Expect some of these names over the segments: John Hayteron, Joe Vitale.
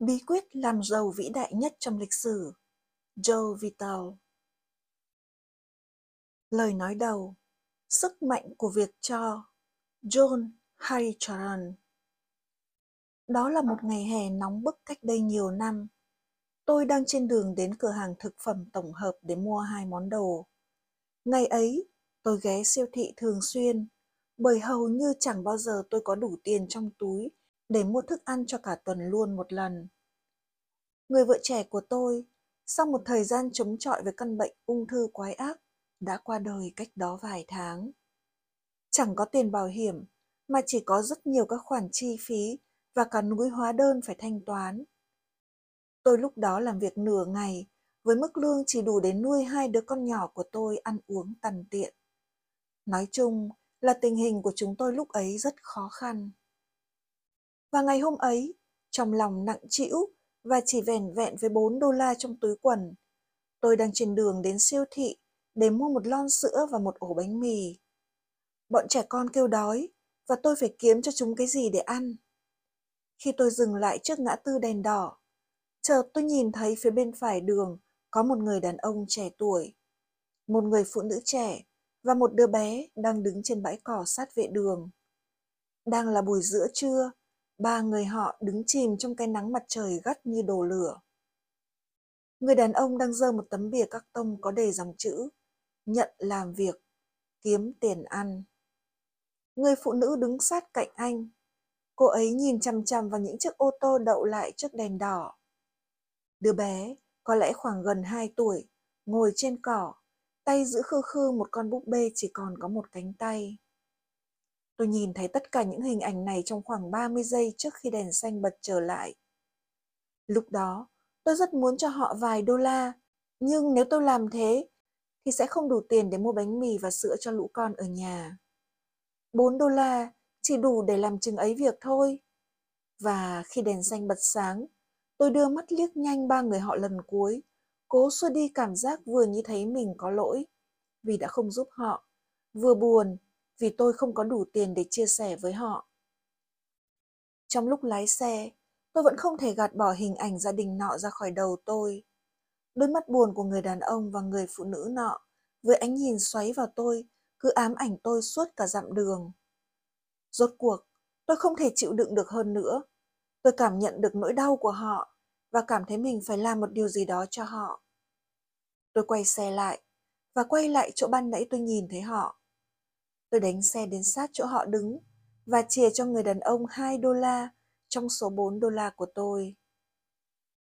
Bí quyết làm giàu vĩ đại nhất trong lịch sử. Joe Vitale. Lời nói đầu: sức mạnh của việc cho. John Hayteron. Đó là một ngày hè nóng bức cách đây nhiều năm. Tôi đang trên đường đến cửa hàng thực phẩm tổng hợp để mua hai món đồ. Ngày ấy, tôi ghé siêu thị thường xuyên, bởi hầu như chẳng bao giờ tôi có đủ tiền trong túi để mua thức ăn cho cả tuần luôn một lần. Người vợ trẻ của tôi, sau một thời gian chống chọi với căn bệnh ung thư quái ác, đã qua đời cách đó vài tháng. Chẳng có tiền bảo hiểm, mà chỉ có rất nhiều các khoản chi phí và cả núi hóa đơn phải thanh toán. Tôi lúc đó làm việc nửa ngày, với mức lương chỉ đủ để nuôi hai đứa con nhỏ của tôi ăn uống tằn tiện. Nói chung là tình hình của chúng tôi lúc ấy rất khó khăn. Và ngày hôm ấy, trong lòng nặng trĩu và chỉ vẻn vẹn với $4 trong túi quần, tôi đang trên đường đến siêu thị để mua một lon sữa và một ổ bánh mì. Bọn trẻ con kêu đói và tôi phải kiếm cho chúng cái gì để ăn. Khi tôi dừng lại trước ngã tư đèn đỏ, chợt tôi nhìn thấy phía bên phải đường có một người đàn ông trẻ tuổi, một người phụ nữ trẻ và một đứa bé đang đứng trên bãi cỏ sát vệ đường. Đang là buổi giữa trưa, ba người họ đứng chìm trong cái nắng mặt trời gắt như đồ lửa. Người đàn ông đang giơ một tấm bìa các tông có đề dòng chữ: nhận làm việc, kiếm tiền ăn. Người phụ nữ đứng sát cạnh anh. Cô ấy nhìn chằm chằm vào những chiếc ô tô đậu lại trước đèn đỏ. Đứa bé, có lẽ khoảng gần 2 tuổi, ngồi trên cỏ, tay giữ khư khư một con búp bê chỉ còn có một cánh tay. Tôi nhìn thấy tất cả những hình ảnh này trong khoảng 30 giây trước khi đèn xanh bật trở lại. Lúc đó, tôi rất muốn cho họ vài đô la, nhưng nếu tôi làm thế, thì sẽ không đủ tiền để mua bánh mì và sữa cho lũ con ở nhà. $4 chỉ đủ để làm chừng ấy việc thôi. Và khi đèn xanh bật sáng, tôi đưa mắt liếc nhanh ba người họ lần cuối, cố xua đi cảm giác vừa như thấy mình có lỗi vì đã không giúp họ, vừa buồn vì tôi không có đủ tiền để chia sẻ với họ. Trong lúc lái xe, tôi vẫn không thể gạt bỏ hình ảnh gia đình nọ ra khỏi đầu tôi. Đôi mắt buồn của người đàn ông và người phụ nữ nọ với ánh nhìn xoáy vào tôi cứ ám ảnh tôi suốt cả dặm đường. Rốt cuộc, tôi không thể chịu đựng được hơn nữa. Tôi cảm nhận được nỗi đau của họ và cảm thấy mình phải làm một điều gì đó cho họ. Tôi quay xe lại và quay lại chỗ ban nãy tôi nhìn thấy họ. Tôi đánh xe đến sát chỗ họ đứng và chìa cho người đàn ông $2 trong số $4 của tôi.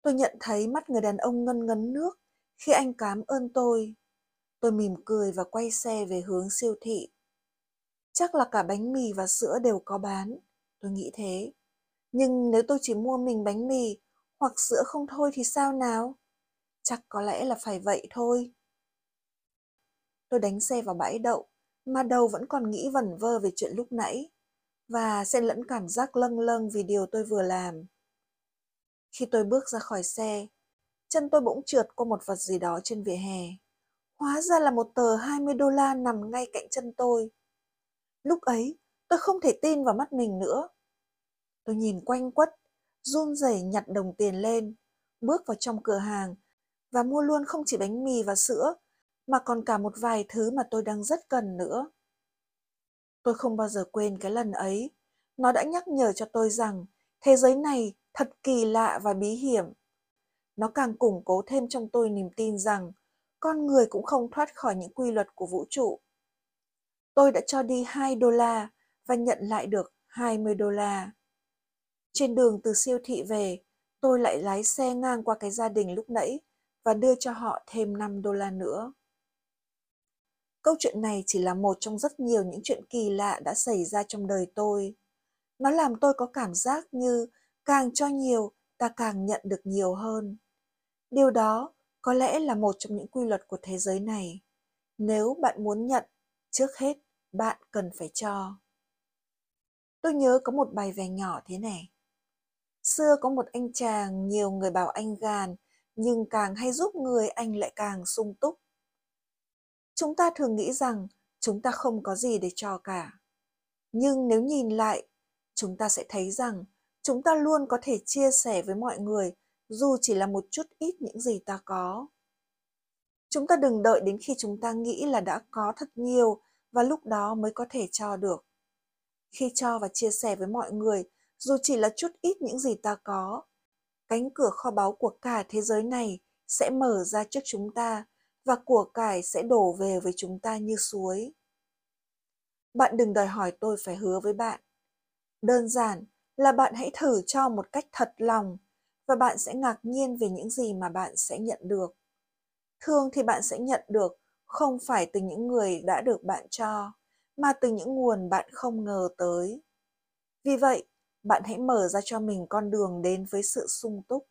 Tôi nhận thấy mắt người đàn ông ngân ngấn nước khi anh cảm ơn tôi. Tôi mỉm cười và quay xe về hướng siêu thị. Chắc là cả bánh mì và sữa đều có bán, tôi nghĩ thế. Nhưng nếu tôi chỉ mua mình bánh mì hoặc sữa không thôi thì sao nào? Chắc có lẽ là phải vậy thôi. Tôi đánh xe vào bãi đậu mà đầu vẫn còn nghĩ vẩn vơ về chuyện lúc nãy và xen lẫn cảm giác lâng lâng vì điều tôi vừa làm. Khi tôi bước ra khỏi xe, chân tôi bỗng trượt qua một vật gì đó trên vỉa hè. Hóa ra là một tờ $20 nằm ngay cạnh chân tôi. Lúc ấy, tôi không thể tin vào mắt mình nữa. Tôi nhìn quanh quất, run rẩy nhặt đồng tiền lên, bước vào trong cửa hàng và mua luôn không chỉ bánh mì và sữa, mà còn cả một vài thứ mà tôi đang rất cần nữa. Tôi không bao giờ quên cái lần ấy. Nó đã nhắc nhở cho tôi rằng thế giới này thật kỳ lạ và bí hiểm. Nó càng củng cố thêm trong tôi niềm tin rằng con người cũng không thoát khỏi những quy luật của vũ trụ. Tôi đã cho đi $2 và nhận lại được $20. Trên đường từ siêu thị về, tôi lại lái xe ngang qua cái gia đình lúc nãy và đưa cho họ thêm $5 nữa. Câu chuyện này chỉ là một trong rất nhiều những chuyện kỳ lạ đã xảy ra trong đời tôi. Nó làm tôi có cảm giác như càng cho nhiều, ta càng nhận được nhiều hơn. Điều đó có lẽ là một trong những quy luật của thế giới này. Nếu bạn muốn nhận, trước hết bạn cần phải cho. Tôi nhớ có một bài về nhỏ thế này. Xưa có một anh chàng, nhiều người bảo anh gàn, nhưng càng hay giúp người anh lại càng sung túc. Chúng ta thường nghĩ rằng chúng ta không có gì để cho cả. Nhưng nếu nhìn lại, chúng ta sẽ thấy rằng Chúng ta luôn có thể chia sẻ với mọi người, dù chỉ là một chút ít những gì ta có. Chúng ta đừng đợi đến khi chúng ta nghĩ là đã có thật nhiều và lúc đó mới có thể cho được. Khi cho và chia sẻ với mọi người, dù chỉ là chút ít những gì ta có, cánh cửa kho báu của cả thế giới này sẽ mở ra trước chúng ta và của cải sẽ đổ về với chúng ta như suối. Bạn đừng đòi hỏi tôi phải hứa với bạn. Đơn giản là bạn hãy thử cho một cách thật lòng và bạn sẽ ngạc nhiên về những gì mà bạn sẽ nhận được. Thường thì bạn sẽ nhận được không phải từ những người đã được bạn cho, mà từ những nguồn bạn không ngờ tới. Vì vậy, bạn hãy mở ra cho mình con đường đến với sự sung túc.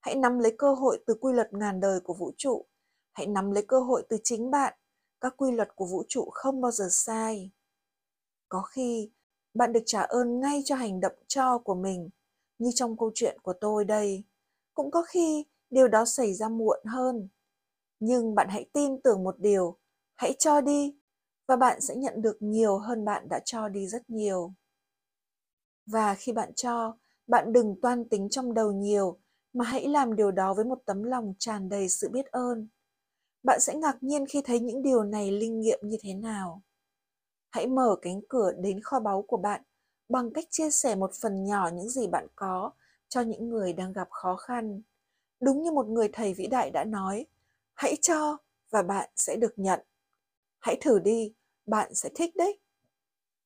Hãy nắm lấy cơ hội từ quy luật ngàn đời của vũ trụ. Hãy nắm lấy cơ hội từ chính bạn. Các quy luật của vũ trụ không bao giờ sai. Có khi, bạn được trả ơn ngay cho hành động cho của mình, như trong câu chuyện của tôi đây. Cũng có khi, điều đó xảy ra muộn hơn. Nhưng bạn hãy tin tưởng một điều, hãy cho đi, và bạn sẽ nhận được nhiều hơn bạn đã cho đi rất nhiều. Và khi bạn cho, bạn đừng toan tính trong đầu nhiều, mà hãy làm điều đó với một tấm lòng tràn đầy sự biết ơn. Bạn sẽ ngạc nhiên khi thấy những điều này linh nghiệm như thế nào. Hãy mở cánh cửa đến kho báu của bạn bằng cách chia sẻ một phần nhỏ những gì bạn có cho những người đang gặp khó khăn. Đúng như một người thầy vĩ đại đã nói, hãy cho và bạn sẽ được nhận. Hãy thử đi, bạn sẽ thích đấy.